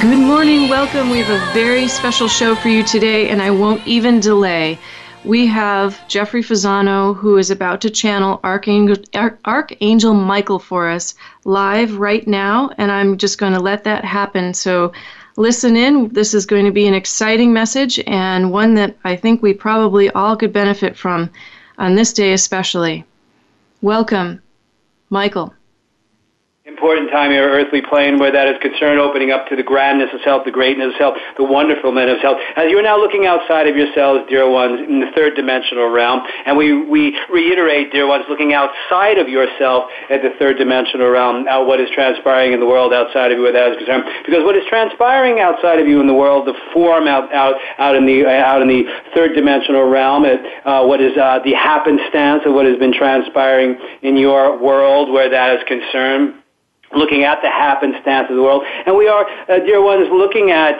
Good morning, welcome. We have a very special show for you today, and I won't even delay. We have Jeffrey Fasano, who is about to channel Archangel Michael for us live right now, and I'm just going to let that happen. So listen in. This is going to be an exciting message, and one that I think we probably all could benefit from on this day especially. Welcome, Michael. Important time in our earthly plane where that is concerned, opening up to the grandness of self, the greatness of self, the wonderfulness of self. As you are now looking outside of yourselves, dear ones, in the third dimensional realm, and we reiterate, dear ones, looking outside of yourself at the third dimensional realm, now what is transpiring in the world outside of you where that is concerned. Because what is transpiring outside of you in the world, the form out in the third dimensional realm, what is the happenstance of what has been transpiring in your world where that is concerned. Looking at the happenstance of the world. And we are, dear ones, looking at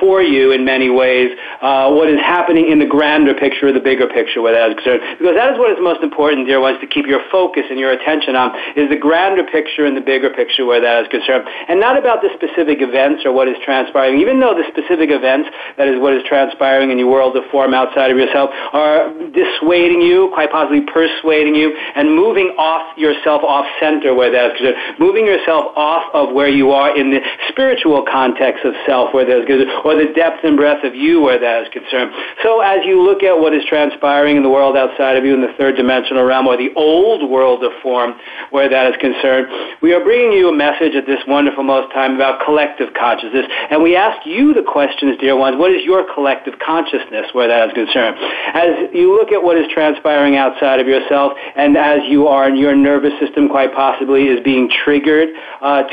for you in many ways what is happening in the grander picture, the bigger picture where that is concerned. Because that is what is most important, dear ones, to keep your focus and your attention on, is the grander picture and the bigger picture where that is concerned. And not about the specific events or what is transpiring, even though the specific events, that is what is transpiring in your world of form outside of yourself, are dissuading you, quite possibly persuading you, and moving off yourself off center where that is concerned. Moving yourself off of where you are in the spiritual context of self, where that is concerned, or the depth and breadth of you, where that is concerned. So as you look at what is transpiring in the world outside of you in the third dimensional realm, or the old world of form, where that is concerned, we are bringing you a message at this wonderful most time about collective consciousness, and we ask you the questions, dear ones, what is your collective consciousness, where that is concerned? As you look at what is transpiring outside of yourself, and as you are in your nervous system, quite possibly, is being triggered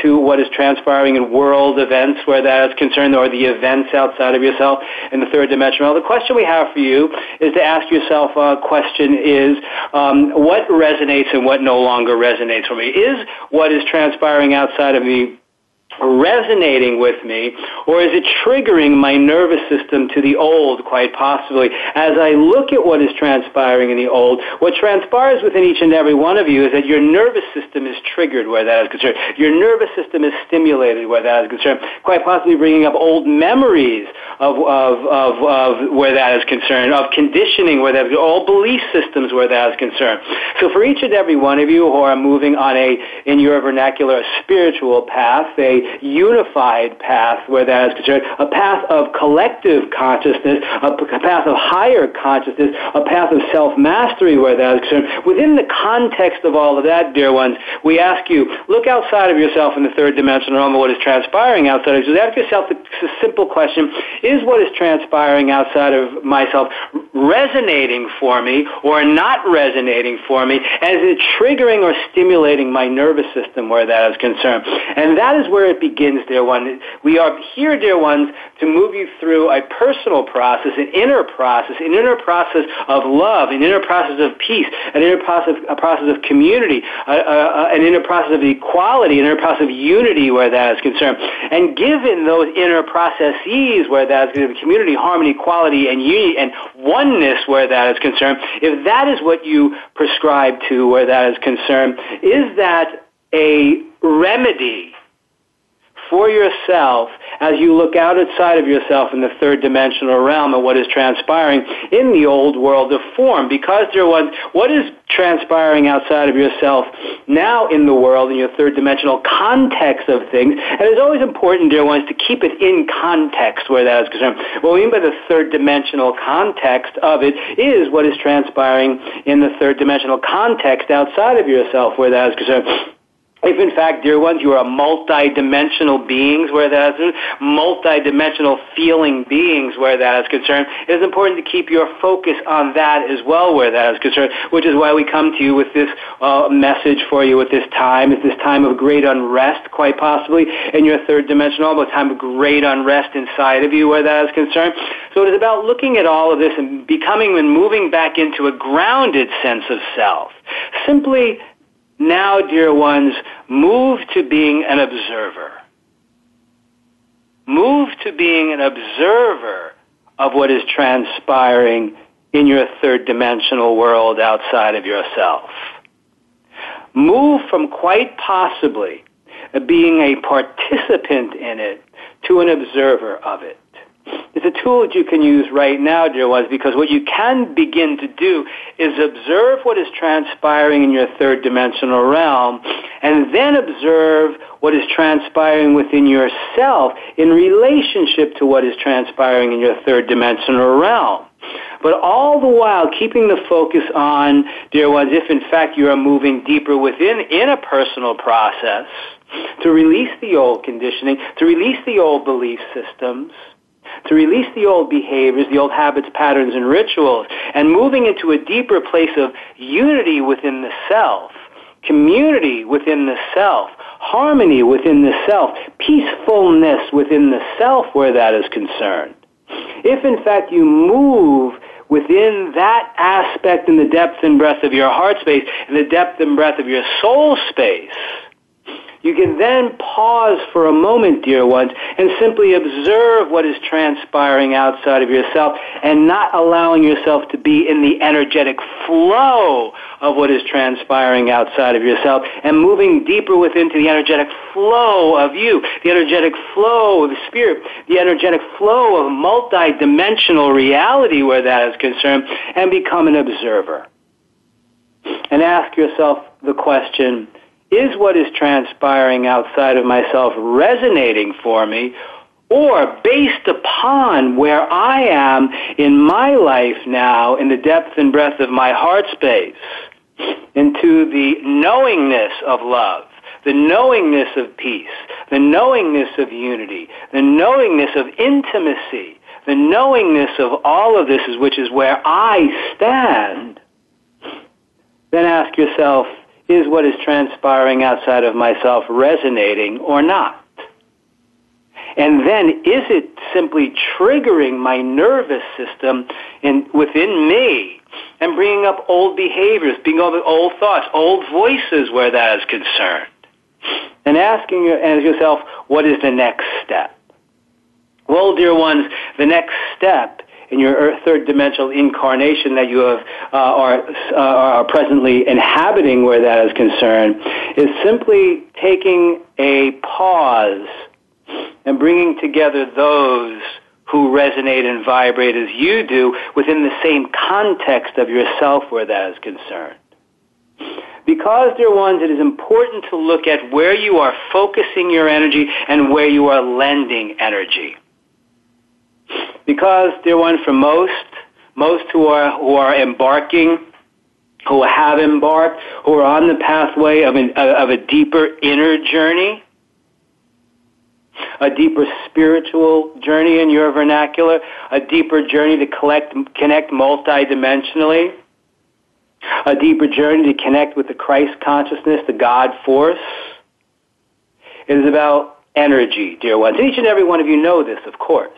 to what is transpiring in world events where that is concerned, or the events outside of yourself in the third dimension. Well, the question we have for you is to ask yourself a question is, what resonates and what no longer resonates for me? Is what is transpiring outside of me resonating with me, or is it triggering my nervous system to the old, quite possibly? As I look at what is transpiring in the old, what transpires within each and every one of you is that your nervous system is triggered where that is concerned. Your nervous system is stimulated where that is concerned, quite possibly bringing up old memories of where that is concerned, of conditioning where that is concerned, all belief systems where that is concerned. So for each and every one of you who are moving on in your vernacular, a spiritual path, a unified path where that is concerned, a path of collective consciousness, a path of higher consciousness, a path of self-mastery where that is concerned. Within the context of all of that, dear ones, we ask you, look outside of yourself in the third dimension realm of what is transpiring outside of you. Ask yourself the simple question, is what is transpiring outside of myself resonating for me or not resonating for me? And is it triggering or stimulating my nervous system where that is concerned? And that is where it begins, dear one. We are here, dear ones, to move you through a personal process, an inner process of love, an inner process of peace, an inner process of community, an inner process of equality, an inner process of unity where that is concerned. And given those inner processes where that is concerned, community, harmony, equality, and unity, and oneness where that is concerned, if that is what you prescribe to where that is concerned, is that a remedy for yourself as you look outside of yourself in the third dimensional realm and what is transpiring in the old world of form? Because, dear ones, what is transpiring outside of yourself now in the world, in your third dimensional context of things, and it's always important, dear ones, to keep it in context where that is concerned. What we mean by the third dimensional context of it is what is transpiring in the third dimensional context outside of yourself where that is concerned. If, in fact, dear ones, you are multi-dimensional beings where that is multi-dimensional feeling beings where that is concerned, it is important to keep your focus on that as well where that is concerned, which is why we come to you with this message for you at this time. It's this time of great unrest, quite possibly, in your third dimension, almost time of great unrest inside of you where that is concerned. So it is about looking at all of this and becoming and moving back into a grounded sense of self. Simply, now, dear ones, move to being an observer. Move to being an observer of what is transpiring in your third-dimensional world outside of yourself. Move from quite possibly being a participant in it to an observer of it. It's a tool that you can use right now, dear ones, because what you can begin to do is observe what is transpiring in your third-dimensional realm, and then observe what is transpiring within yourself in relationship to what is transpiring in your third-dimensional realm. But all the while, keeping the focus on, dear ones, if in fact you are moving deeper within in a personal process to release the old conditioning, to release the old belief systems, to release the old behaviors, the old habits, patterns, and rituals, and moving into a deeper place of unity within the self, community within the self, harmony within the self, peacefulness within the self where that is concerned. If, in fact, you move within that aspect in the depth and breadth of your heart space, in the depth and breadth of your soul space, you can then pause for a moment, dear ones, and simply observe what is transpiring outside of yourself and not allowing yourself to be in the energetic flow of what is transpiring outside of yourself and moving deeper within to the energetic flow of you, the energetic flow of the spirit, the energetic flow of multidimensional reality where that is concerned, and become an observer. And ask yourself the question, is what is transpiring outside of myself resonating for me, or based upon where I am in my life now, in the depth and breadth of my heart space, into the knowingness of love, the knowingness of peace, the knowingness of unity, the knowingness of intimacy, the knowingness of all of this, which is where I stand? Then ask yourself, is what is transpiring outside of myself resonating or not? And then, is it simply triggering my nervous system within me and bringing up old behaviors, bringing up old thoughts, old voices where that is concerned? And asking yourself, what is the next step? Well, dear ones, the next step in your third-dimensional incarnation that you have are presently inhabiting where that is concerned, is simply taking a pause and bringing together those who resonate and vibrate as you do within the same context of yourself where that is concerned. Because, dear ones, it is important to look at where you are focusing your energy and where you are lending energy. Because, dear one, for most who are embarking, who have embarked, who are on the pathway of a deeper inner journey, a deeper spiritual journey in your vernacular, a deeper journey to connect multidimensionally, a deeper journey to connect with the Christ consciousness, the God force. It is about energy, dear ones. Each and every one of you know this, of course.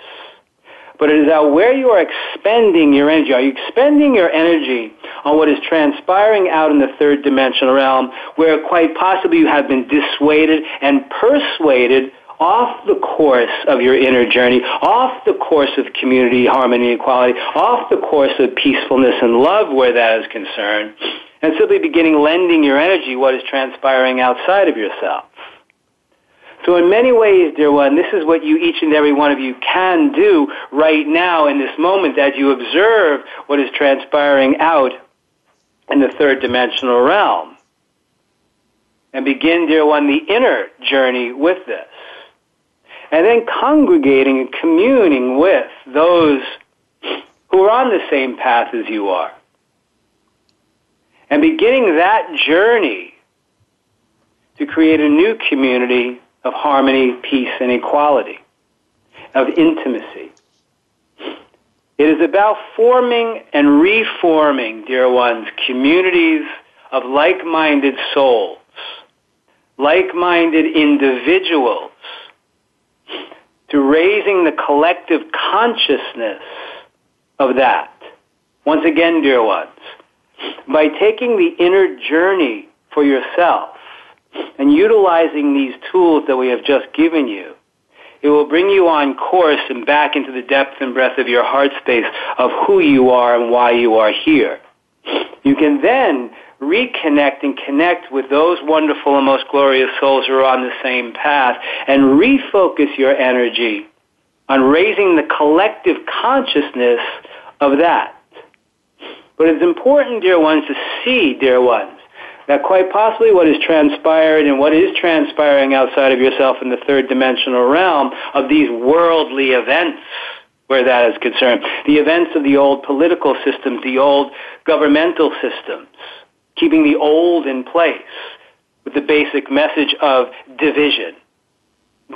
But it is about where you are expending your energy. Are you expending your energy on what is transpiring out in the third dimensional realm, where quite possibly you have been dissuaded and persuaded off the course of your inner journey, off the course of community, harmony, equality, off the course of peacefulness and love where that is concerned, and simply beginning lending your energy what is transpiring outside of yourself? So in many ways, dear one, this is what you, each and every one of you, can do right now in this moment as you observe what is transpiring out in the third dimensional realm. And begin, dear one, the inner journey with this. And then congregating and communing with those who are on the same path as you are. And beginning that journey to create a new community of harmony, peace, and equality, of intimacy. It is about forming and reforming, dear ones, communities of like-minded souls, like-minded individuals, to raising the collective consciousness of that. Once again, dear ones, by taking the inner journey for yourself and utilizing these tools that we have just given you, it will bring you on course and back into the depth and breadth of your heart space of who you are and why you are here. You can then reconnect and connect with those wonderful and most glorious souls who are on the same path and refocus your energy on raising the collective consciousness of that. But it's important, dear ones, to see, dear ones, that quite possibly what is transpired and what is transpiring outside of yourself in the third dimensional realm of these worldly events, where that is concerned, the events of the old political systems, the old governmental systems, keeping the old in place with the basic message of division,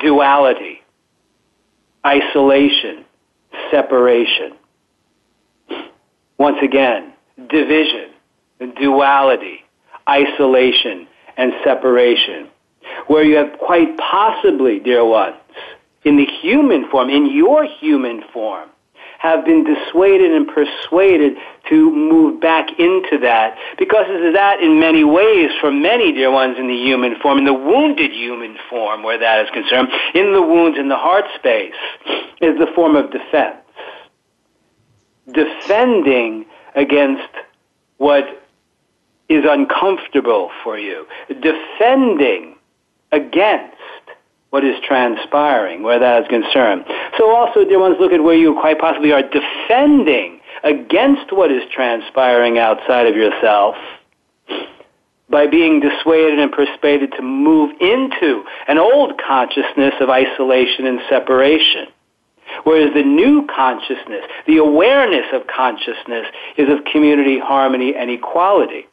duality, isolation, separation. Once again, division, duality, isolation, and separation, where you have quite possibly, dear ones, in the human form, in your human form, have been dissuaded and persuaded to move back into that, because of that in many ways, for many dear ones in the human form, in the wounded human form where that is concerned, in the wounds in the heart space, is the form of defense. Defending against what is uncomfortable for you. Defending against what is transpiring, where that is concerned. So also, dear ones, look at where you quite possibly are defending against what is transpiring outside of yourself by being dissuaded and persuaded to move into an old consciousness of isolation and separation. Whereas the new consciousness, the awareness of consciousness, is of community, harmony, and equality.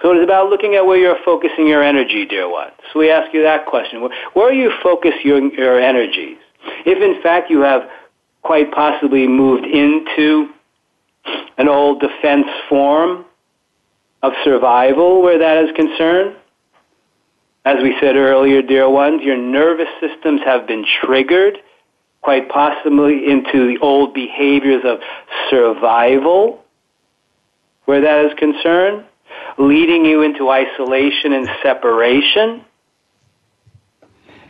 So it is about looking at where you're focusing your energy, dear ones. So we ask you that question. Where you focus your energies? If, in fact, you have quite possibly moved into an old defense form of survival where that is concerned, as we said earlier, dear ones, your nervous systems have been triggered quite possibly into the old behaviors of survival where that is concerned, leading you into isolation and separation.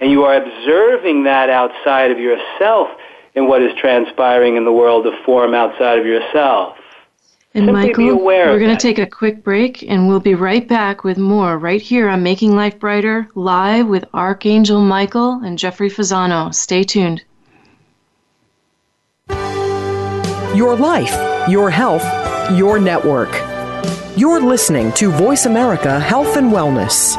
And you are observing that outside of yourself in what is transpiring in the world of form outside of yourself. And simply Michael, we're going to take a quick break, and we'll be right back with more right here on Making Life Brighter, live with Archangel Michael and Jeffrey Fasano. Stay tuned. Your life, your health, your network. You're listening to Voice America Health and Wellness.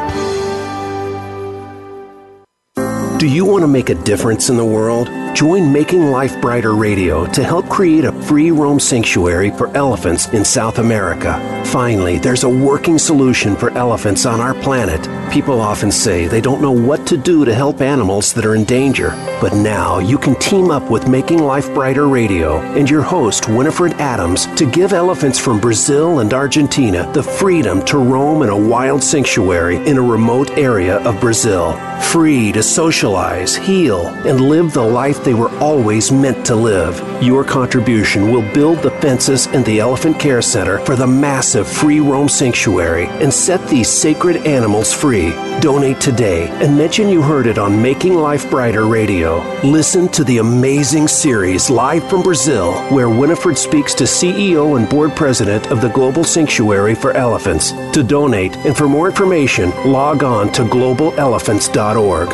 Do you want to make a difference in the world? Join Making Life Brighter Radio to help create a free roam sanctuary for elephants in South America. Finally, there's a working solution for elephants on our planet. People often say they don't know what to do to help animals that are in danger. But now you can team up with Making Life Brighter Radio and your host, Winifred Adams, to give elephants from Brazil and Argentina the freedom to roam in a wild sanctuary in a remote area of Brazil. Free to socialize, heal, and live the life they were always meant to live. Your contribution will build the fences and the Elephant Care Center for the massive free roam sanctuary and set these sacred animals free. Donate today and mention you heard it on Making Life Brighter Radio. Listen to the amazing series live from Brazil, where Winifred speaks to CEO and board president of the Global Sanctuary for Elephants. To donate and for more information, log on to globalelephants.org.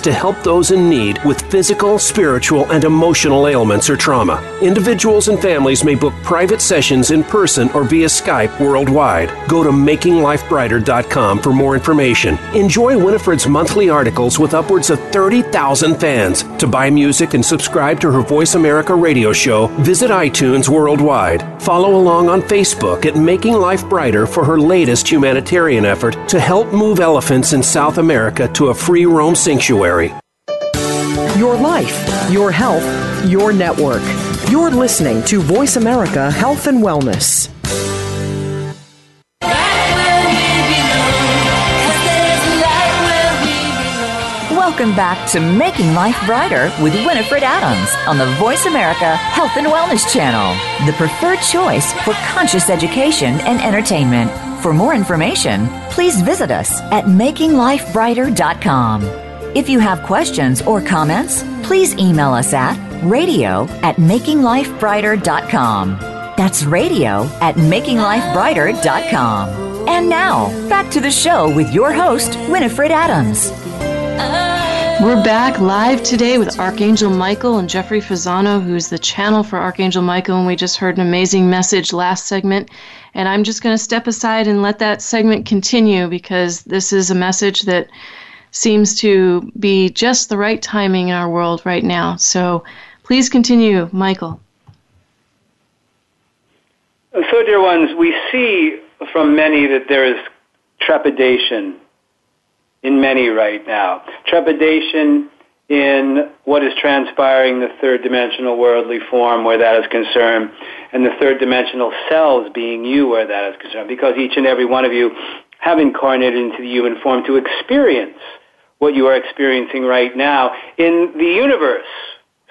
to help those in need with physical, spiritual, and emotional ailments or trauma. Individuals and families may book private sessions in person or via Skype worldwide. Go to makinglifebrighter.com for more information. Enjoy Winifred's monthly articles with upwards of 30,000 fans. To buy music and subscribe to her Voice America radio show, visit iTunes worldwide. Follow along on Facebook at Making Life Brighter for her latest humanitarian effort to help move elephants in South America to a free roam sanctuary. Your life, your health, your network. You're listening to Voice America Health and Wellness. Welcome back to Making Life Brighter with Winifred Adams on the Voice America Health and Wellness Channel, the preferred choice for conscious education and entertainment. For more information, please visit us at makinglifebrighter.com. If you have questions or comments, please email us at radio@makinglifebrighter.com. That's radio@makinglifebrighter.com. And now, back to the show with your host, Winifred Adams. We're back live today with Archangel Michael and Jeffrey Fasano, who's the channel for Archangel Michael, and we just heard an amazing message last segment. And I'm just going to step aside and let that segment continue, because this is a message that seems to be just the right timing in our world right now. So please continue, Michael. So, dear ones, we see from many that there is trepidation in many right now. Trepidation in what is transpiring in the third dimensional worldly form where that is concerned, and the third dimensional selves being you where that is concerned, because each and every one of you have incarnated into the human form to experience what you are experiencing right now in the universe,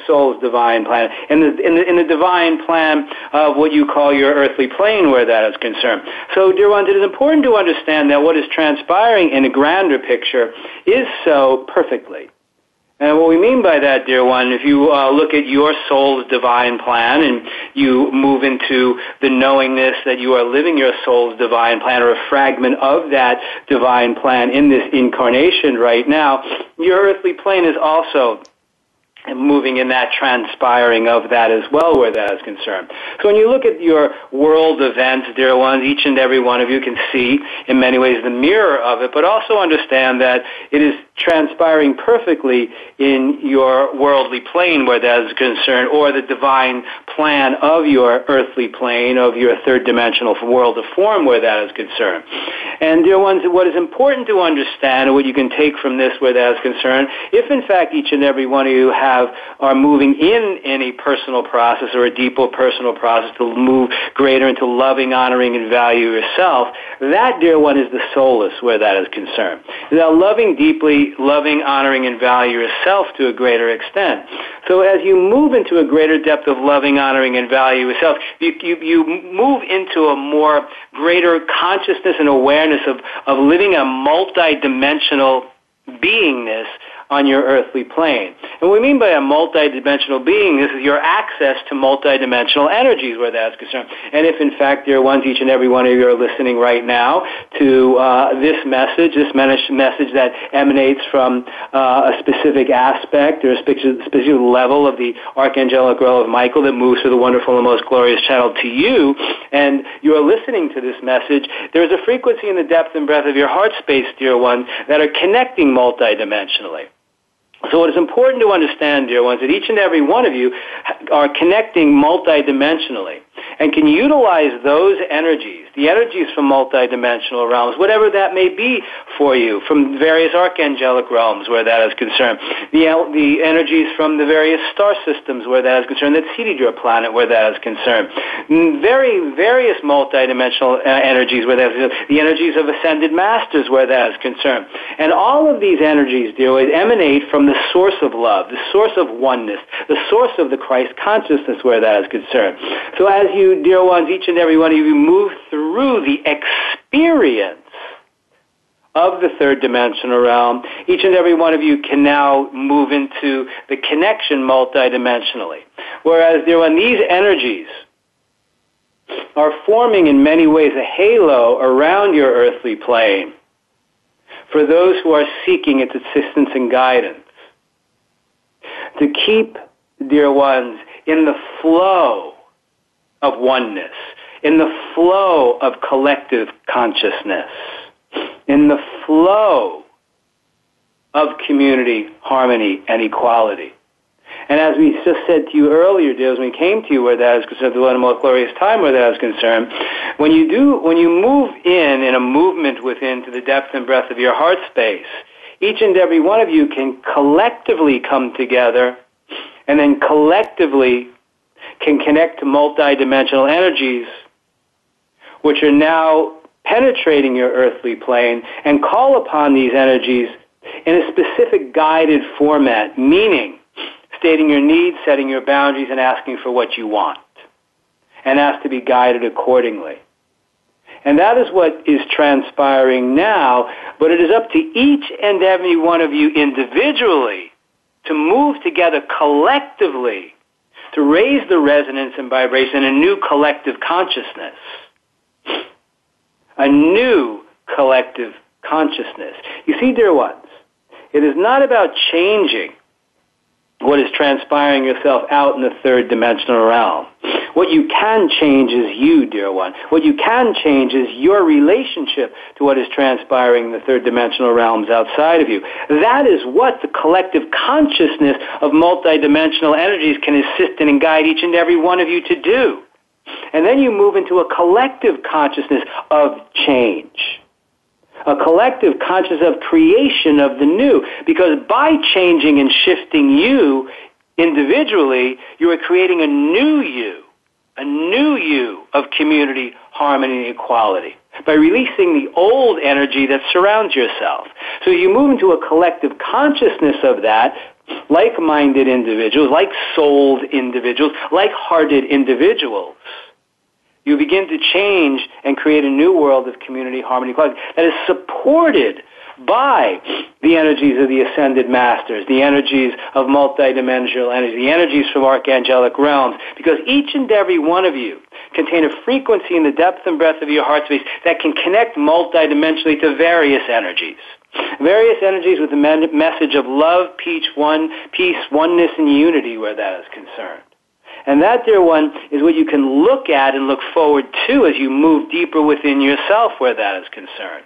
soul's divine plan, in the divine plan of what you call your earthly plane where that is concerned. So, dear ones, it is important to understand that what is transpiring in a grander picture is so perfectly. And what we mean by that, dear one, if you look at your soul's divine plan and you move into the knowingness that you are living your soul's divine plan or a fragment of that divine plan in this incarnation right now, your earthly plane is also moving in that transpiring of that as well where that is concerned. So when you look at your world events, dear ones, each and every one of you can see in many ways the mirror of it, but also understand that it is transpiring perfectly in your worldly plane where that is concerned, or the divine plan of your earthly plane, of your third dimensional world of form where that is concerned. And dear ones, what is important to understand and what you can take from this where that is concerned, if in fact each and every one of you are moving in any personal process or a deeper personal process to move greater into loving, honoring, and value yourself, that, dear one, is the soulless where that is concerned. Now, loving deeply, loving, honoring, and value yourself to a greater extent. So as you move into a greater depth of loving, honoring, and value yourself, you move into a more greater consciousness and awareness of living a multidimensional beingness on your earthly plane. And what we mean by a multidimensional being, this is your access to multidimensional energies where that's concerned. And if in fact, dear ones, each and every one of you are listening right now to this message that emanates from a specific aspect or a specific level of the archangelic realm of Michael that moves through the wonderful and most glorious channel to you, and you are listening to this message, there is a frequency in the depth and breadth of your heart space, dear ones, that are connecting multidimensionally. So it is important to understand, dear ones, that each and every one of you are connecting multidimensionally and can utilize those energies, the energies from multidimensional realms, whatever that may be for you, from various archangelic realms where that is concerned, the energies from the various star systems where that is concerned, that seeded your planet where that is concerned, various multidimensional energies where that is concerned, the energies of ascended masters where that is concerned. And all of these energies, dear, emanate from the source of love, the source of oneness, the source of the Christ consciousness where that is concerned. So as you, dear ones, each and every one of you move through the experience of the third dimensional realm, each and every one of you can now move into the connection multidimensionally. Whereas, dear one, these energies are forming in many ways a halo around your earthly plane for those who are seeking its assistance and guidance. To keep, dear ones, in the flow of oneness, in the flow of collective consciousness, in the flow of community, harmony, and equality. And as we just said to you earlier, dear, as we came to you where that is concerned, the most glorious time where that is concerned, when you move in a movement within to the depth and breadth of your heart space, each and every one of you can collectively come together and then collectively can connect to multidimensional energies which are now penetrating your earthly plane and call upon these energies in a specific guided format, meaning stating your needs, setting your boundaries, and asking for what you want, and ask to be guided accordingly. And that is what is transpiring now, but it is up to each and every one of you individually to move together collectively to raise the resonance and vibration in a new collective consciousness. A new collective consciousness. You see, dear ones, it is not about changing what is transpiring yourself out in the third dimensional realm. What you can change is you, dear one. What you can change is your relationship to what is transpiring in the third dimensional realms outside of you. That is what the collective consciousness of multidimensional energies can assist in and guide each and every one of you to do. And then you move into a collective consciousness of change, a collective consciousness of creation of the new, because by changing and shifting you individually, you are creating a new you of community, harmony, and equality, by releasing the old energy that surrounds yourself. So you move into a collective consciousness of that, like-minded individuals, like-souled individuals, like-hearted individuals. You begin to change and create a new world of community, harmony, equality that is supported by the energies of the ascended masters, the energies of multidimensional energies, the energies from archangelic realms, because each and every one of you contain a frequency in the depth and breadth of your heart space that can connect multidimensionally to various energies with the message of love, peace, oneness, and unity where that is concerned. And that, dear one, is what you can look at and look forward to as you move deeper within yourself where that is concerned.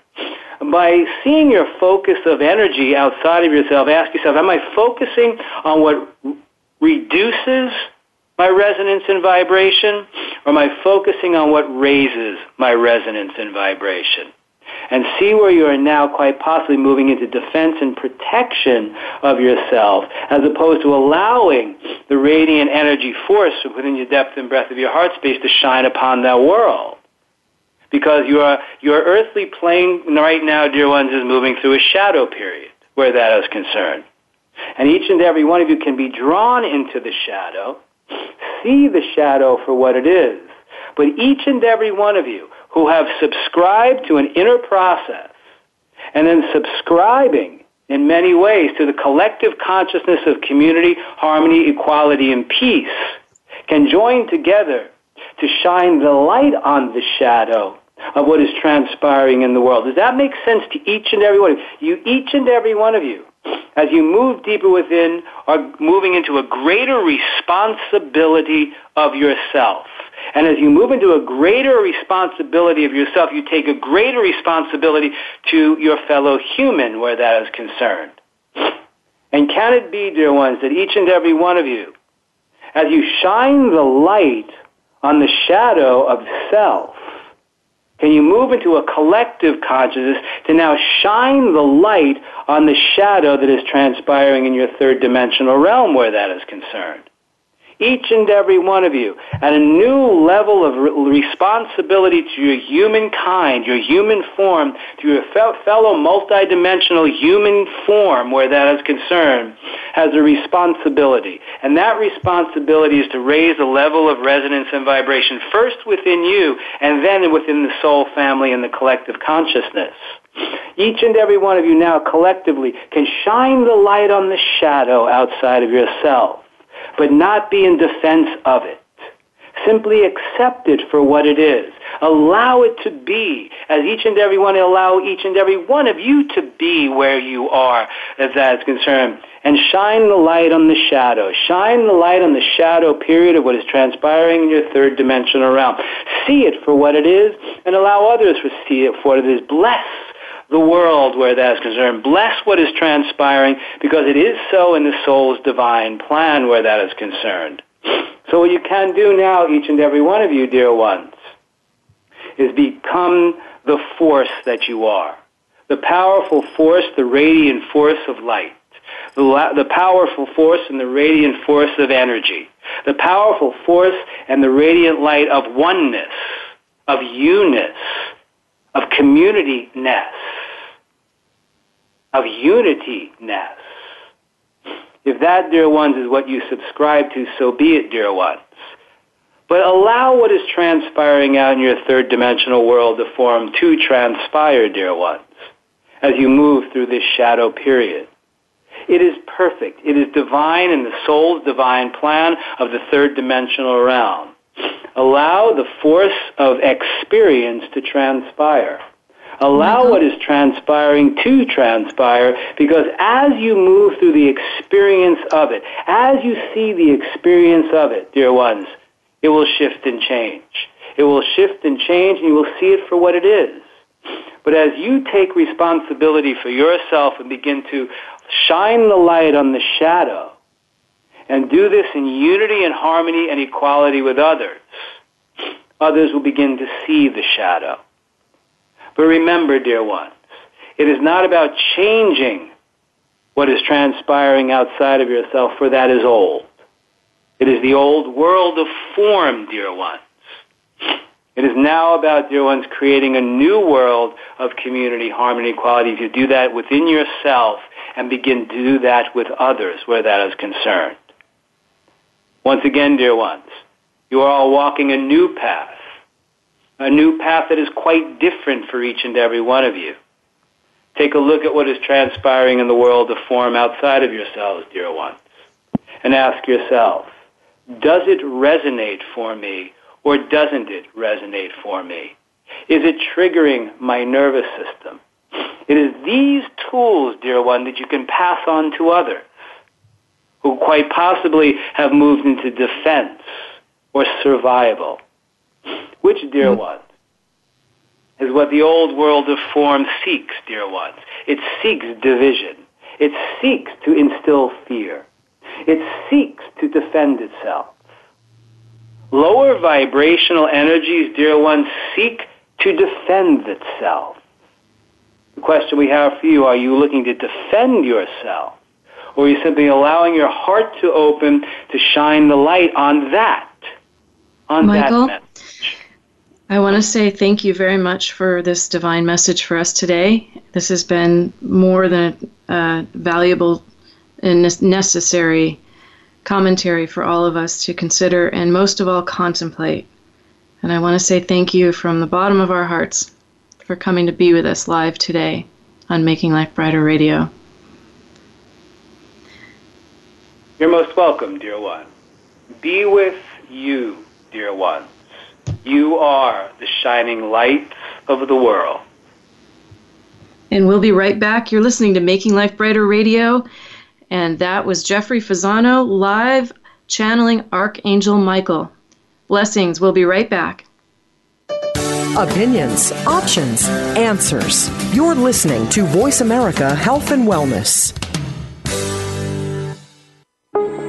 By seeing your focus of energy outside of yourself, ask yourself, am I focusing on what reduces my resonance and vibration, or am I focusing on what raises my resonance and vibration? And see where you are now quite possibly moving into defense and protection of yourself, as opposed to allowing the radiant energy force within your depth and breadth of your heart space to shine upon that world. Because your earthly plane right now, dear ones, is moving through a shadow period where that is concerned. And each and every one of you can be drawn into the shadow, see the shadow for what it is. But each and every one of you who have subscribed to an inner process and then subscribing in many ways to the collective consciousness of community, harmony, equality, and peace can join together to shine the light on the shadow of what is transpiring in the world. Does that make sense to each and every one of you? Each and every one of you, as you move deeper within, are moving into a greater responsibility of yourself. And as you move into a greater responsibility of yourself, you take a greater responsibility to your fellow human where that is concerned. And can it be, dear ones, that each and every one of you, as you shine the light on the shadow of self, Can you move into a collective consciousness to now shine the light on the shadow that is transpiring in your third dimensional realm where that is concerned? Each and every one of you, at a new level of responsibility to your humankind, your human form, to your fellow multidimensional human form where that is concerned, has a responsibility. And that responsibility is to raise the level of resonance and vibration first within you and then within the soul family and the collective consciousness. Each and every one of you now collectively can shine the light on the shadow outside of yourself, but not be in defense of it. Simply accept it for what it is. Allow it to be, as each and every one, allow each and every one of you to be where you are, as that is concerned. And shine the light on the shadow. Shine the light on the shadow period of what is transpiring in your third dimensional realm. See it for what it is, and allow others to see it for what it is. Bless the world where that is concerned. Bless what is transpiring, because it is so in the soul's divine plan where that is concerned. So what you can do now, each and every one of you, dear ones, is become the force that you are. The powerful force, the radiant force of light. The powerful force and the radiant force of energy. The powerful force and the radiant light of oneness, of you-ness, of community-ness, of unity-ness. If that, dear ones, is what you subscribe to, so be it, dear ones. But allow what is transpiring out in your third dimensional world of form to transpire, dear ones, as you move through this shadow period. It is perfect. It is divine in the soul's divine plan of the third dimensional realm. Allow the force of experience to transpire. Allow what is transpiring to transpire, because as you move through the experience of it, as you see the experience of it, dear ones, it will shift and change. It will shift and change, and you will see it for what it is. But as you take responsibility for yourself and begin to shine the light on the shadow, and do this in unity and harmony and equality with others, others will begin to see the shadow. But remember, dear ones, it is not about changing what is transpiring outside of yourself, for that is old. It is the old world of form, dear ones. It is now about, dear ones, creating a new world of community, harmony, equality. If you do that within yourself and begin to do that with others where that is concerned. Once again, dear ones, you are all walking a new path that is quite different for each and every one of you. Take a look at what is transpiring in the world of form outside of yourselves, dear ones, and ask yourself, does it resonate for me or doesn't it resonate for me? Is it triggering my nervous system? It is these tools, dear one, that you can pass on to others who quite possibly have moved into defense or survival, which, dear one, is what the old world of form seeks, dear ones. It seeks division. It seeks to instill fear. It seeks to defend itself. Lower vibrational energies, dear ones, seek to defend itself. The question we have for you, are you looking to defend yourself? Or are you simply allowing your heart to open to shine the light on that? On Michael, that message. I want to say thank you very much for this divine message for us today. This has been more than valuable and necessary commentary for all of us to consider and most of all contemplate. And I want to say thank you from the bottom of our hearts for coming to be with us live today on Making Life Brighter Radio. You're most welcome, dear one. Be with you, dear ones. You are the shining light of the world. And we'll be right back. You're listening to Making Life Brighter Radio, and that was Jeffrey Fasano live channeling Archangel Michael. Blessings. We'll be right back. Opinions, options, answers. You're listening to Voice America Health and Wellness.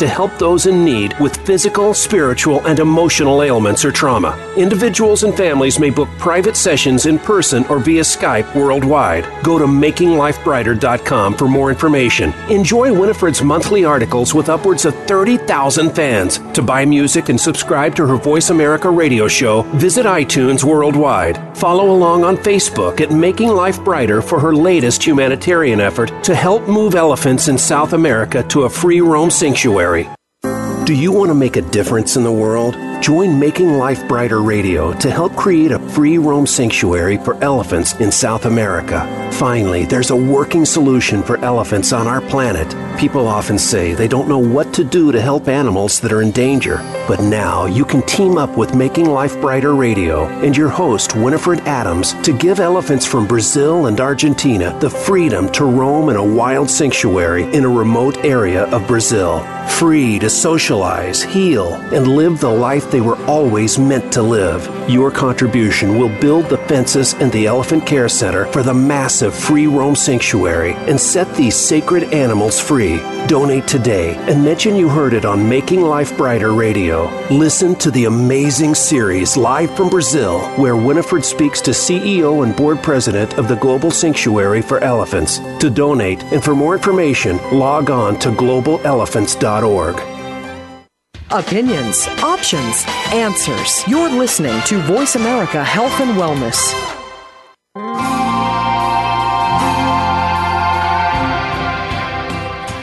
to help those in need with physical, spiritual, and emotional ailments or trauma. Individuals and families may book private sessions in person or via Skype worldwide. Go to makinglifebrighter.com for more information. Enjoy Winifred's monthly articles with upwards of 30,000 fans. To buy music and subscribe to her Voice America radio show, visit iTunes worldwide. Follow along on Facebook at Making Life Brighter for her latest humanitarian effort to help move elephants in South America to a free roam sanctuary. Do you want to make a difference in the world? Join Making Life Brighter Radio to help create a free roam sanctuary for elephants in South America. Finally, there's a working solution for elephants on our planet. People often say they don't know what to do to help animals that are in danger. But now you can team up with Making Life Brighter Radio and your host, Winifred Adams, to give elephants from Brazil and Argentina the freedom to roam in a wild sanctuary in a remote area of Brazil. Free to socialize, heal, and live the life they were always meant to live. Your contribution will build the fences and the Elephant Care Center for the massive free roam sanctuary and set these sacred animals free. Donate today and mention you heard it on Making Life Brighter Radio. Listen to the amazing series live from Brazil, where Winifred speaks to CEO and board president of the Global Sanctuary for Elephants. To donate and for more information, log on to globalelephants.org. Opinions, options, answers. You're listening to Voice America Health and Wellness.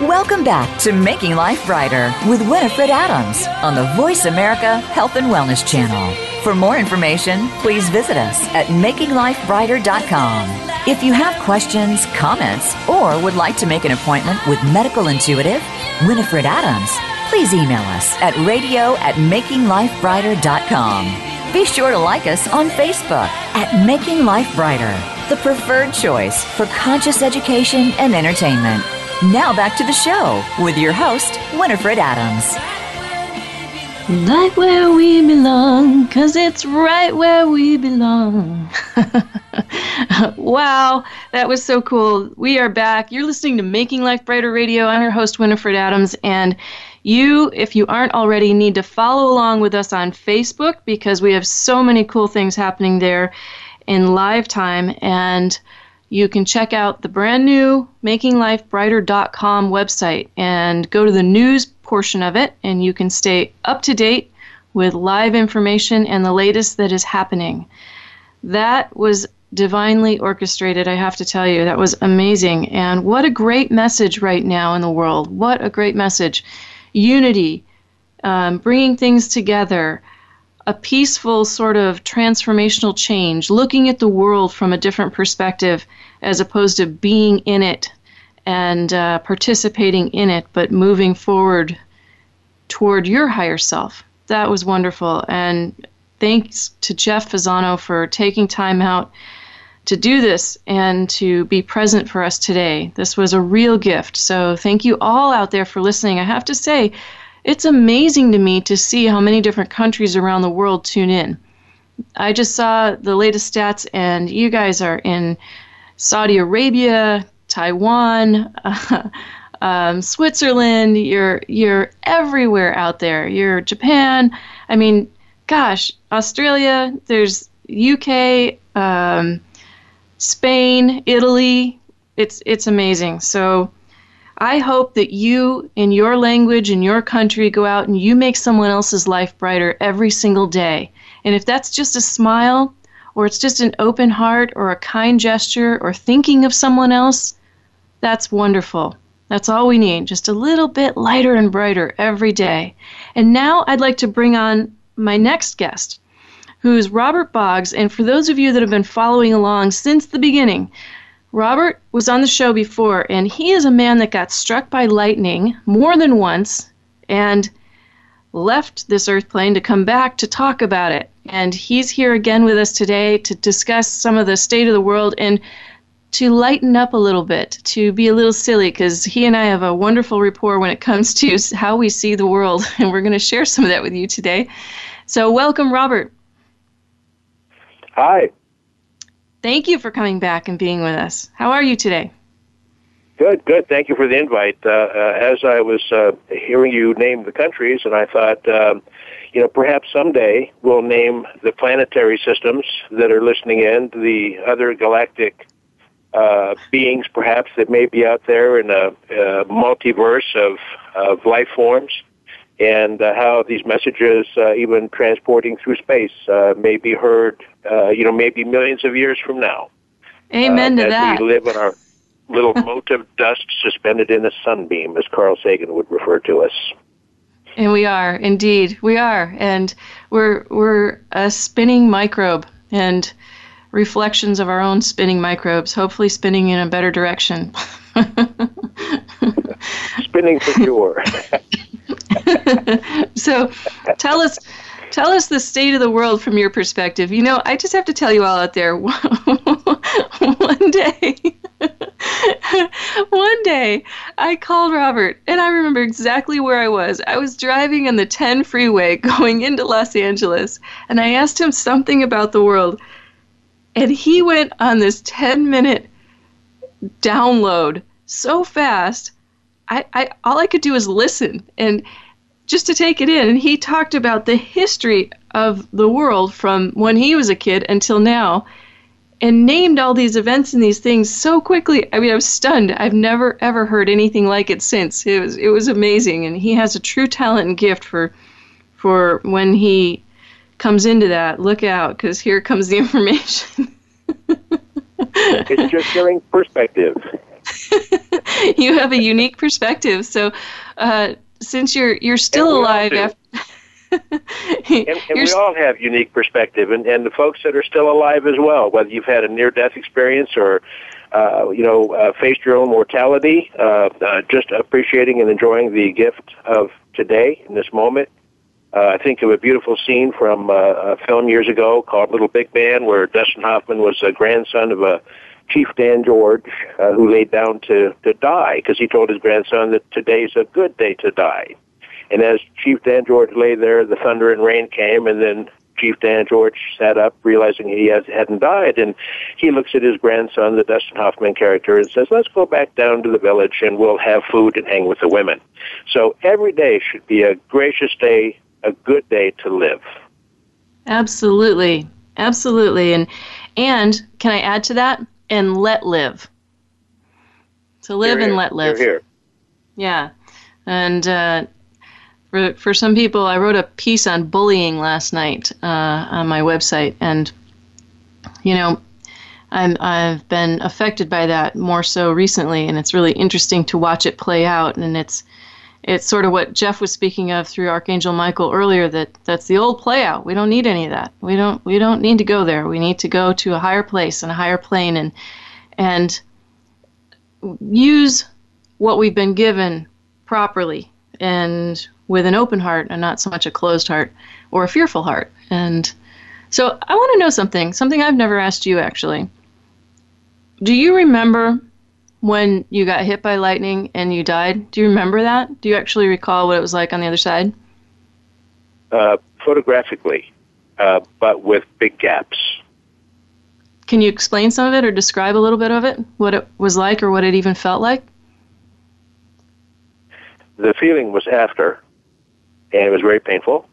Welcome back to Making Life Brighter with Winifred Adams on the Voice America Health and Wellness Channel. For more information, please visit us at makinglifebrighter.com. If you have questions, comments, or would like to make an appointment with medical intuitive Winifred Adams, please email us at radio@makinglifebrighter.com. Be sure to like us on Facebook at Making Life Brighter, the preferred choice for conscious education and entertainment. Now back to the show with your host, Winifred Adams. Like where we belong, 'cause it's right where we belong. Wow, that was so cool. We are back. You're listening to Making Life Brighter Radio. I'm your host, Winifred Adams, and you, if you aren't already, need to follow along with us on Facebook because we have so many cool things happening there in live time, and you can check out the brand new makinglifebrighter.com website and go to the news portion of it, and you can stay up to date with live information and the latest that is happening. That was divinely orchestrated, I have to tell you. That was amazing. And what a great message right now in the world. What a great message. Unity, bringing things together, a peaceful sort of transformational change, looking at the world from a different perspective as opposed to being in it and participating in it, but moving forward toward your higher self. That was wonderful. And thanks to Jeff Fasano for taking time out to do this and to be present for us today. This was a real gift. So thank you all out there for listening. I have to say, it's amazing to me to see how many different countries around the world tune in. I just saw the latest stats, and you guys are in Saudi Arabia, Taiwan, Switzerland. You're everywhere out there. You're Japan. I mean, gosh, Australia, there's UK, Spain, Italy. It's amazing. So I hope that you, in your language, in your country, go out and you make someone else's life brighter every single day. And if that's just a smile, or it's just an open heart, or a kind gesture, or thinking of someone else, that's wonderful. That's all we need, just a little bit lighter and brighter every day. And now I'd like to bring on my next guest, who's Robert Boggs. And for those of you that have been following along since the beginning, Robert was on the show before, and he is a man that got struck by lightning more than once and left this earth plane to come back to talk about it. And he's here again with us today to discuss some of the state of the world and to lighten up a little bit, to be a little silly, because he and I have a wonderful rapport when it comes to how we see the world, and we're going to share some of that with you today. So welcome, Robert. Hi. Thank you for coming back and being with us. How are you today? Good. Thank you for the invite. As I was hearing you name the countries, and I thought, perhaps someday we'll name the planetary systems that are listening in, the other galactic beings, perhaps, that may be out there in a multiverse of life forms, and how these messages, even transporting through space, may be heard, maybe millions of years from now. Amen to that. As we live in our little mote of dust suspended in a sunbeam, as Carl Sagan would refer to us. And we are, indeed. We are. And we're a spinning microbe, and reflections of our own spinning microbes, hopefully spinning in a better direction. Spinning for sure. So tell us the state of the world from your perspective. You know, I just have to tell you all out there, one day, I called Robert, and I remember exactly where I was. I was driving on the 10 freeway going into Los Angeles, and I asked him something about the world, and he went on this 10-minute download so fast, I all I could do was listen and just to take it in. And he talked about the history of the world from when he was a kid until now, and named all these events and these things so quickly. I mean, I was stunned. I've never, ever heard anything like it since. It was amazing, and he has a true talent and gift for when he comes into that. Look out, because here comes the information. It's just sharing perspective. You have a unique perspective. So, since you're still alive, and we all have unique perspective, and the folks that are still alive as well, whether you've had a near-death experience or faced your own mortality, just appreciating and enjoying the gift of today in this moment. I think of a beautiful scene from a film years ago called Little Big Man, where Dustin Hoffman was a grandson of a Chief Dan George, who laid down to die, because he told his grandson that today's a good day to die. And as Chief Dan George lay there, the thunder and rain came, and then Chief Dan George sat up, realizing he hadn't died, and he looks at his grandson, the Dustin Hoffman character, and says, let's go back down to the village, and we'll have food and hang with the women. So every day should be a gracious day, a good day to live. Absolutely. Absolutely. And can I add to that? And let live. To live and let live. Here. Yeah. And for some people, I wrote a piece on bullying last night on my website. And, I've been affected by that more so recently. And it's really interesting to watch it play out. And it's sort of what Jeff was speaking of through Archangel Michael earlier, that's the old play out. We don't need any of that. We don't need to go there. We need to go to a higher place and a higher plane and use what we've been given properly and with an open heart and not so much a closed heart or a fearful heart. And so I want to know something I've never asked you, actually. Do you remember when you got hit by lightning and you died? Do you remember that? Do you actually recall what it was like on the other side? Photographically, but with big gaps. Can you explain some of it or describe a little bit of it, what it was like or what it even felt like? The feeling was after, and it was very painful.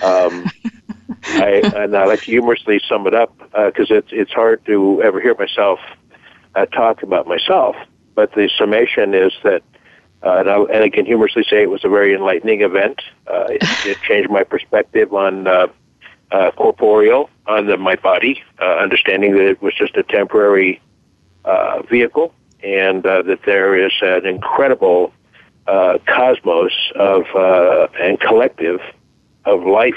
I like to humorously sum it up, because it's hard to ever hear myself talk about myself, but the summation is that, and I can humorously say it was a very enlightening event. It changed my perspective on my body, understanding that it was just a temporary vehicle, and that there is an incredible cosmos of and collective of life,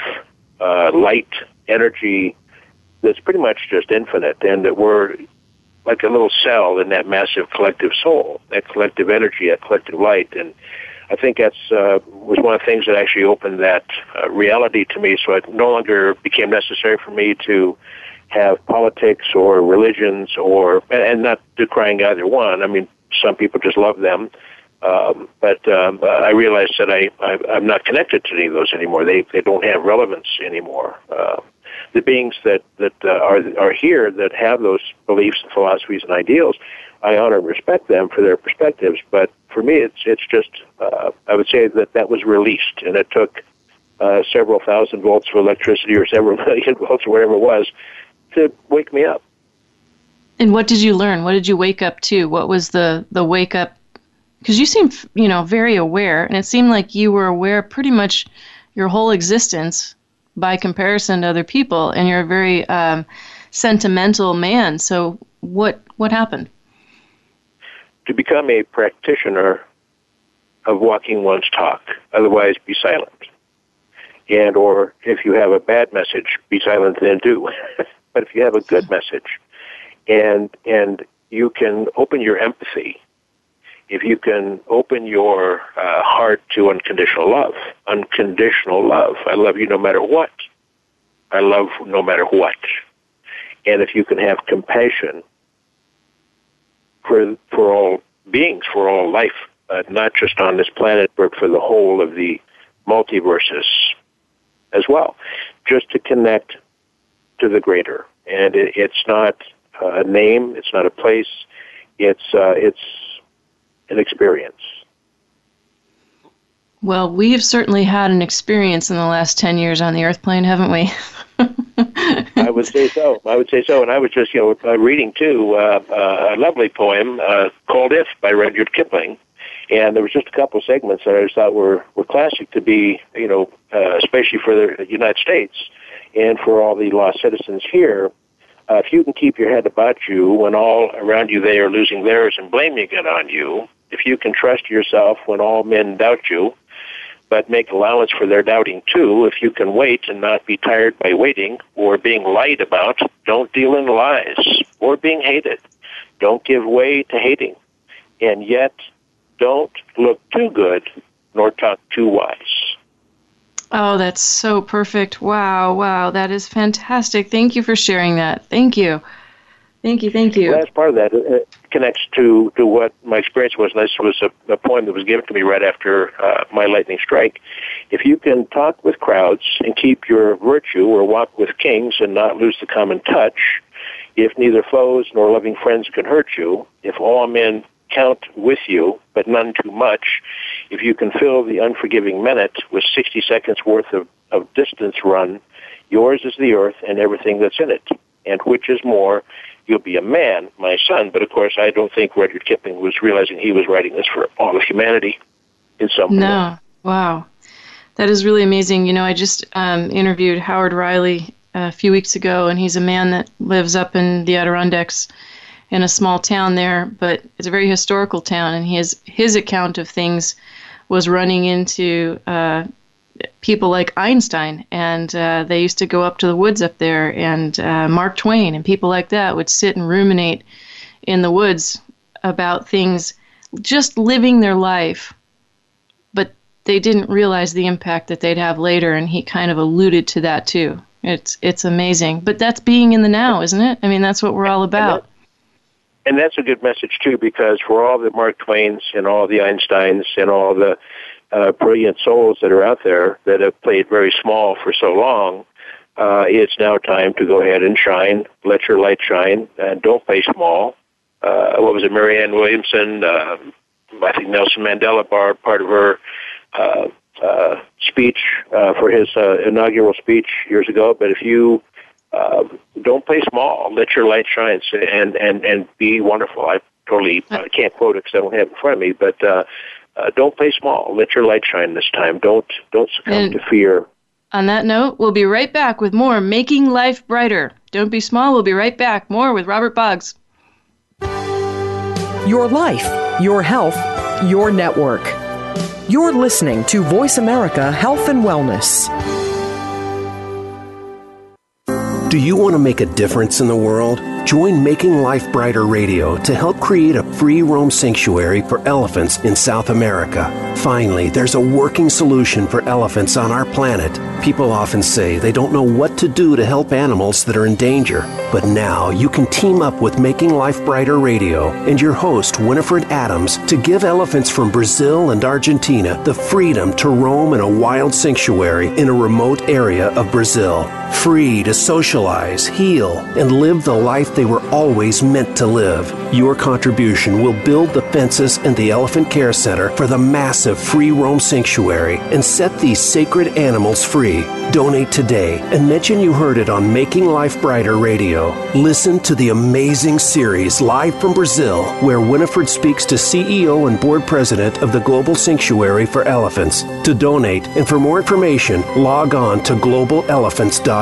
light, energy that's pretty much just infinite, and that we're like a little cell in that massive collective soul, that collective energy, that collective light. And I think that's was one of the things that actually opened that reality to me. So it no longer became necessary for me to have politics or religions or, and not decrying either one. I mean, some people just love them. But I realized that I'm not connected to any of those anymore. They don't have relevance anymore. The beings that are here that have those beliefs and philosophies and ideals, I honor and respect them for their perspectives. But for me, it's just I would say that was released, and it took several thousand volts of electricity or several million volts or whatever it was to wake me up. And what did you learn? What did you wake up to? What was the wake up? Because you seem, very aware, and it seemed like you were aware pretty much your whole existence by comparison to other people, and you're a very sentimental man. So what happened? To become a practitioner of walking one's talk, otherwise be silent. And or if you have a bad message, be silent then do. But if you have a good message, and you can open your empathy, if you can open your heart to unconditional love, I love you no matter what. I love no matter what. And if you can have compassion for all beings, for all life, not just on this planet, but for the whole of the multiverses as well, just to connect to the greater. And it's not a name, it's not a place, it's an experience. Well, we've certainly had an experience in the last 10 years on the Earth plane, haven't we? I would say so. And I was just, reading too a lovely poem called "If" by Rudyard Kipling, and there was just a couple of segments that I just thought were classic to be, especially for the United States and for all the lost citizens here. If you can keep your head about you when all around you they are losing theirs and blaming it on you. If you can trust yourself when all men doubt you, but make allowance for their doubting too, if you can wait and not be tired by waiting or being lied about, don't deal in lies or being hated. Don't give way to hating. And yet, don't look too good nor talk too wise. Oh, that's so perfect. Wow. That is fantastic. Thank you for sharing that. Thank you. The last part of that connects to what my experience was. This was a poem that was given to me right after my lightning strike. If you can talk with crowds and keep your virtue or walk with kings and not lose the common touch, if neither foes nor loving friends can hurt you, if all men count with you, but none too much, if you can fill the unforgiving minute with 60 seconds worth of distance run, yours is the earth and everything that's in it. And which is more, you'll be a man, my son. But of course, I don't think Rudyard Kipling was realizing he was writing this for all of humanity in some way. No, wow. That is really amazing. I just interviewed Howard Riley a few weeks ago, and he's a man that lives up in the Adirondacks, in a small town there, but it's a very historical town, and his account of things was running into people like Einstein, and they used to go up to the woods up there, and Mark Twain and people like that would sit and ruminate in the woods about things, just living their life, but they didn't realize the impact that they'd have later, and he kind of alluded to that too. It's amazing, but that's being in the now, isn't it? I mean, that's what we're all about. And that's a good message, too, because for all the Mark Twains and all the Einsteins and all the brilliant souls that are out there that have played very small for so long, it's now time to go ahead and shine, let your light shine, and don't play small. What was it, Marianne Williamson, I think Nelson Mandela, part of her speech for his inaugural speech years ago, but if you don't play small. Let your light shine and be wonderful. I totally can't quote it because I don't have it in front of me, but don't play small. Let your light shine this time. Don't succumb to fear. On that note, we'll be right back with more Making Life Brighter. Don't be small. We'll be right back. More with Robert Boggs. Your life, your health, your network. You're listening to Voice America Health and Wellness. Do you want to make a difference in the world? Join Making Life Brighter Radio to help create a free roam sanctuary for elephants in South America. Finally, there's a working solution for elephants on our planet. People often say they don't know what to do to help animals that are in danger. But now you can team up with Making Life Brighter Radio and your host, Winifred Adams, to give elephants from Brazil and Argentina the freedom to roam in a wild sanctuary in a remote area of Brazil. Free to socialize, heal, and live the life they were always meant to live. Your contribution will build the fences and the Elephant Care Center for the massive free roam sanctuary and set these sacred animals free. Donate today and mention you heard it on Making Life Brighter Radio. Listen to the amazing series live from Brazil, where Winifred speaks to CEO and board president of the Global Sanctuary for Elephants. To donate and for more information, log on to globalelephants.org.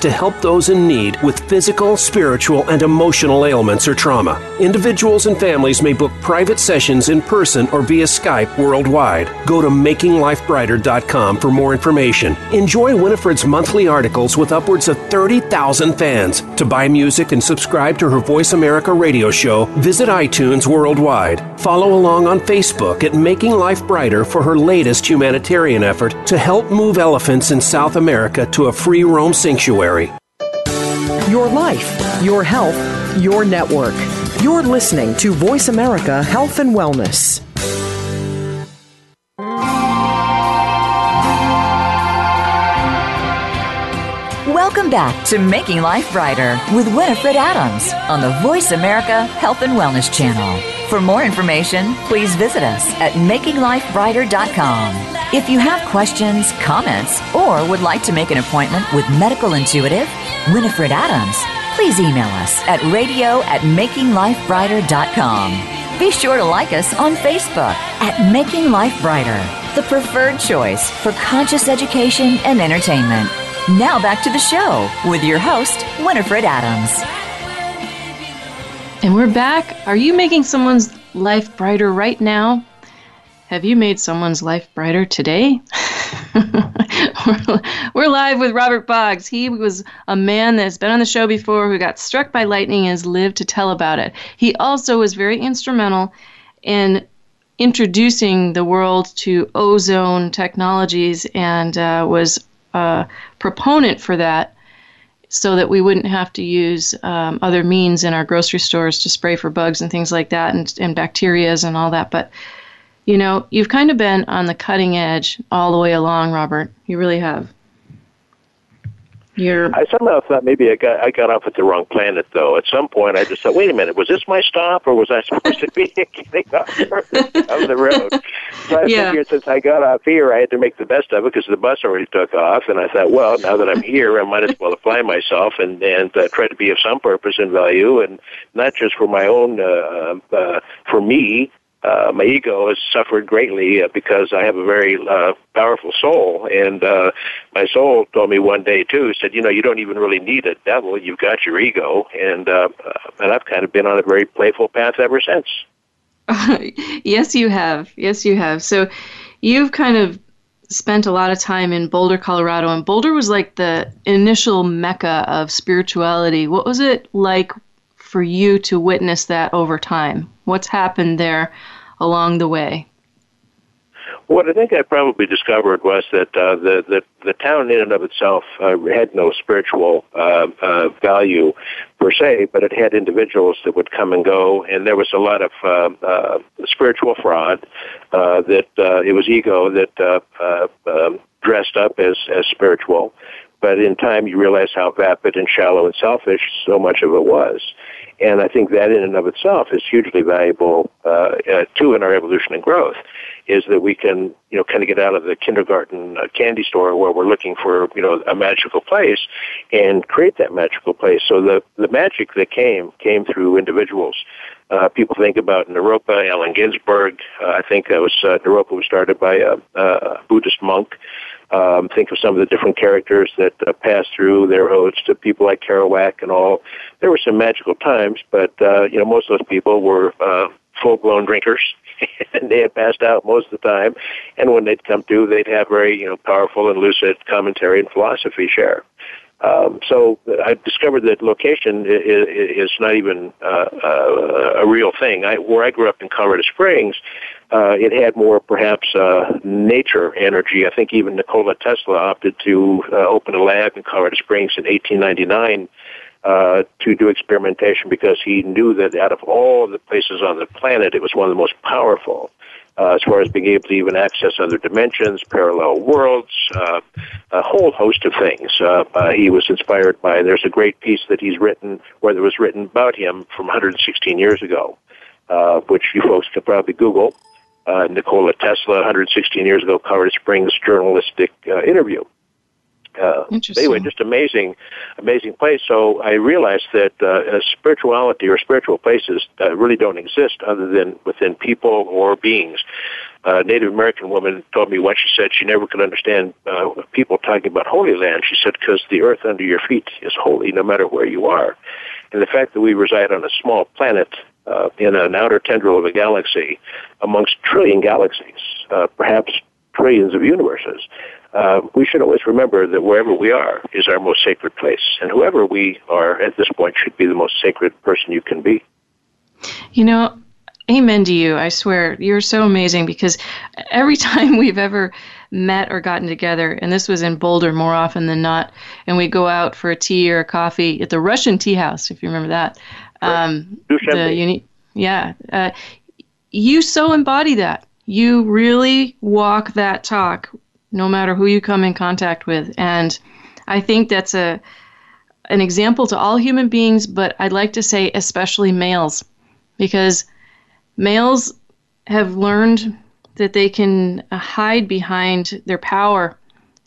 to help those in need with physical, spiritual, and emotional ailments or trauma. Individuals and families may book private sessions in person or via Skype worldwide. Go to makinglifebrighter.com for more information. Enjoy Winifred's monthly articles with upwards of 30,000 fans. To buy music and subscribe to her Voice America radio show, visit iTunes worldwide. Follow along on Facebook at Making Life Brighter for her latest humanitarian effort to help move elephants in South America to a free roam sanctuary. Your life, your health, your network. You're listening to Voice America Health and Wellness. Welcome back to Making Life Brighter with Winifred Adams on the Voice America Health and Wellness Channel. For more information, please visit us at makinglifebrighter.com. If you have questions, comments, or would like to make an appointment with medical intuitive Winifred Adams, please email us at radio@makinglifebrighter.com. Be sure to like us on Facebook at Making Life Brighter, the preferred choice for conscious education and entertainment. Now back to the show with your host, Winifred Adams. And we're back. Are you making someone's life brighter right now? Have you made someone's life brighter today? We're live with Robert Boggs. He was a man that's been on the show before who got struck by lightning and has lived to tell about it. He also was very instrumental in introducing the world to ozone technologies and was a proponent for that so that we wouldn't have to use other means in our grocery stores to spray for bugs and things like that and bacteria and all that. But you know, you've kind of been on the cutting edge all the way along, Robert. You really have. I somehow thought maybe I got off at the wrong planet, though. At some point, I just thought, wait a minute, was this my stop, or was I supposed to be getting off on the road? So I figured since I got off here, I had to make the best of it because the bus already took off, and I thought, well, now that I'm here, I might as well apply myself and try to be of some purpose and value, and not just for my own, for me. My ego has suffered greatly because I have a very powerful soul, and my soul told me one day too, said, you know, you don't even really need a devil, you've got your ego, and I've kind of been on a very playful path ever since. Yes, you have. So you've kind of spent a lot of time in Boulder, Colorado, and Boulder was like the initial mecca of spirituality. What was it like for you to witness that over time? What's happened there along the way? What I think I probably discovered was that the town in and of itself had no spiritual value per se, but it had individuals that would come and go, and there was a lot of spiritual fraud that it was ego that dressed up as spiritual. But in time, you realize how vapid and shallow and selfish so much of it was. And I think that in and of itself is hugely valuable, too, in our evolution and growth, is that we can, you know, kind of get out of the kindergarten candy store where we're looking for, you know, a magical place and create that magical place. So the magic that came through individuals. People think about Naropa, Allen Ginsberg. I think that was Naropa was started by a Buddhist monk. Think of some of the different characters that passed through their odes to people like Kerouac and all. There were some magical times, but you know, most of those people were full-blown drinkers, and they had passed out most of the time. And when they'd come to, they'd have very, you know, powerful and lucid commentary and philosophy share. So I discovered that location is not even a real thing. Where I grew up in Colorado Springs, it had more perhaps nature energy. I think even Nikola Tesla opted to open a lab in Colorado Springs in 1899 to do experimentation because he knew that out of all the places on the planet, it was one of the most powerful. As far as being able to even access other dimensions, parallel worlds, a whole host of things. He was inspired by, there's a great piece that he's written, where it was written about him from 116 years ago, which you folks could probably Google, Nikola Tesla, 116 years ago, Colorado Springs journalistic interview. Anyway, just amazing place. So I realized that spirituality or spiritual places really don't exist other than within people or beings. A Native American woman told me once, she said she never could understand people talking about Holy Land. She said, because the earth under your feet is holy no matter where you are. And the fact that we reside on a small planet in an outer tendril of a galaxy amongst trillion galaxies, perhaps trillions of universes, we should always remember that wherever we are is our most sacred place. And whoever we are at this point should be the most sacred person you can be. You know, amen to you. I swear, you're so amazing, because every time we've ever met or gotten together, and this was in Boulder more often than not, and we go out for a tea or a coffee at the Russian Tea House, if you remember that. You so embody that. You really walk that talk, no matter who you come in contact with. And I think that's an example to all human beings, but I'd like to say especially males, because males have learned that they can hide behind their power,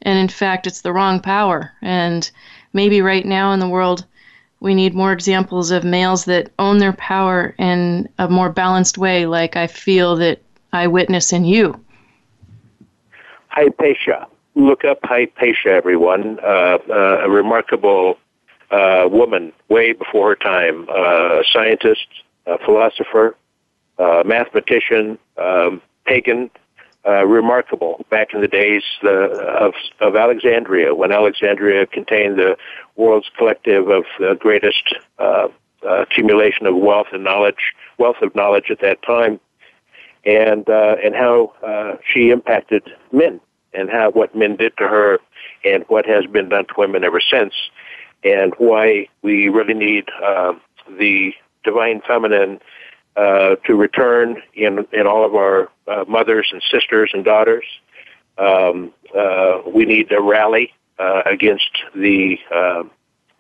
and in fact, it's the wrong power. And maybe right now in the world, we need more examples of males that own their power in a more balanced way, like I feel that I witness in you. Hypatia. Look up Hypatia, everyone. A remarkable woman, way before her time. A scientist, a philosopher, a mathematician, pagan. Remarkable. Back in the days of Alexandria, when Alexandria contained the world's collective of the greatest accumulation of wealth and knowledge, wealth of knowledge at that time. And how she impacted men, and how what men did to her, and what has been done to women ever since, and why we really need the divine feminine to return in all of our mothers and sisters and daughters. We need a rally against the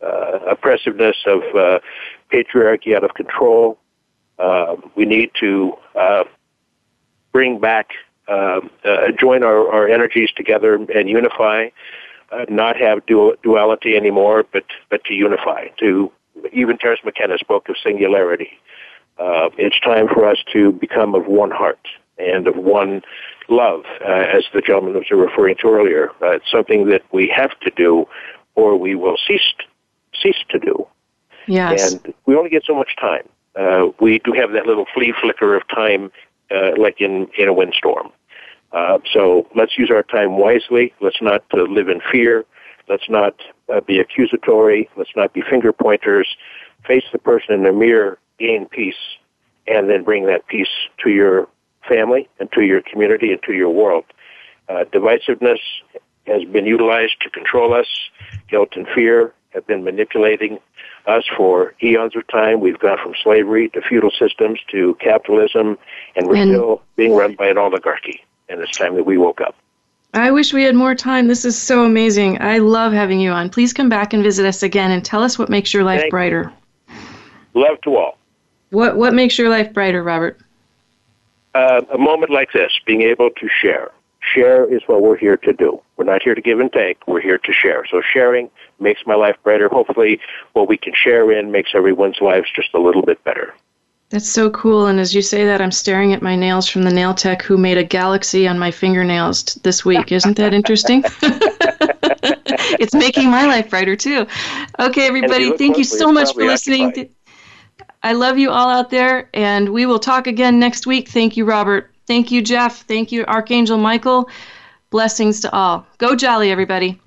oppressiveness of patriarchy out of control. We need to bring back, join our energies together and unify, not have duality anymore, but to unify. Even Terrence McKenna spoke of singularity. It's time for us to become of one heart and of one love, as the gentleman was referring to earlier. It's something that we have to do, or we will cease to do. Yes. And we only get so much time. We do have that little flea flicker of time, like in a windstorm. So let's use our time wisely. Let's not live in fear. Let's not be accusatory. Let's not be finger pointers. Face the person in the mirror, gain peace, and then bring that peace to your family and to your community and to your world. Divisiveness has been utilized to control us. Guilt and fear have been manipulating us for eons of time. We've gone from slavery to feudal systems to capitalism, and we're still being run by an oligarchy. And it's time that we woke up. I wish we had more time. This is so amazing. I love having you on. Please come back and visit us again and tell us what makes your life brighter. Love to all. What makes your life brighter, Robert? A moment like this, being able to share. Share is what we're here to do. We're not here to give and take. We're here to share. So sharing makes my life brighter. Hopefully what we can share in makes everyone's lives just a little bit better. That's so cool. And as you say that, I'm staring at my nails from the nail tech who made a galaxy on my fingernails this week. Isn't that interesting? It's making my life brighter, too. Okay, everybody, thank you so much for listening. I love you all out there, and we will talk again next week. Thank you, Robert. Thank you, Jeff. Thank you, Archangel Michael. Blessings to all. Go jolly, everybody.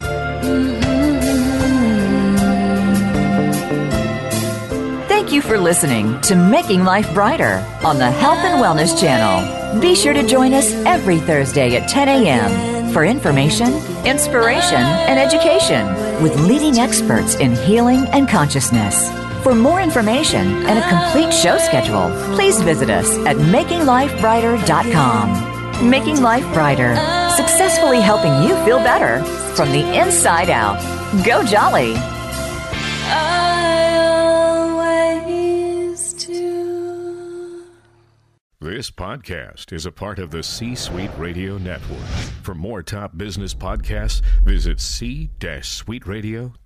Thank you for listening to Making Life Brighter on the Health and Wellness Channel. Be sure to join us every Thursday at 10 a.m. for information, inspiration, and education with leading experts in healing and consciousness. For more information and a complete show schedule, please visit us at makinglifebrighter.com. Making Life Brighter, successfully helping you feel better from the inside out. Go jolly! This podcast is a part of the C-Suite Radio Network. For more top business podcasts, visit c-suiteradio.com.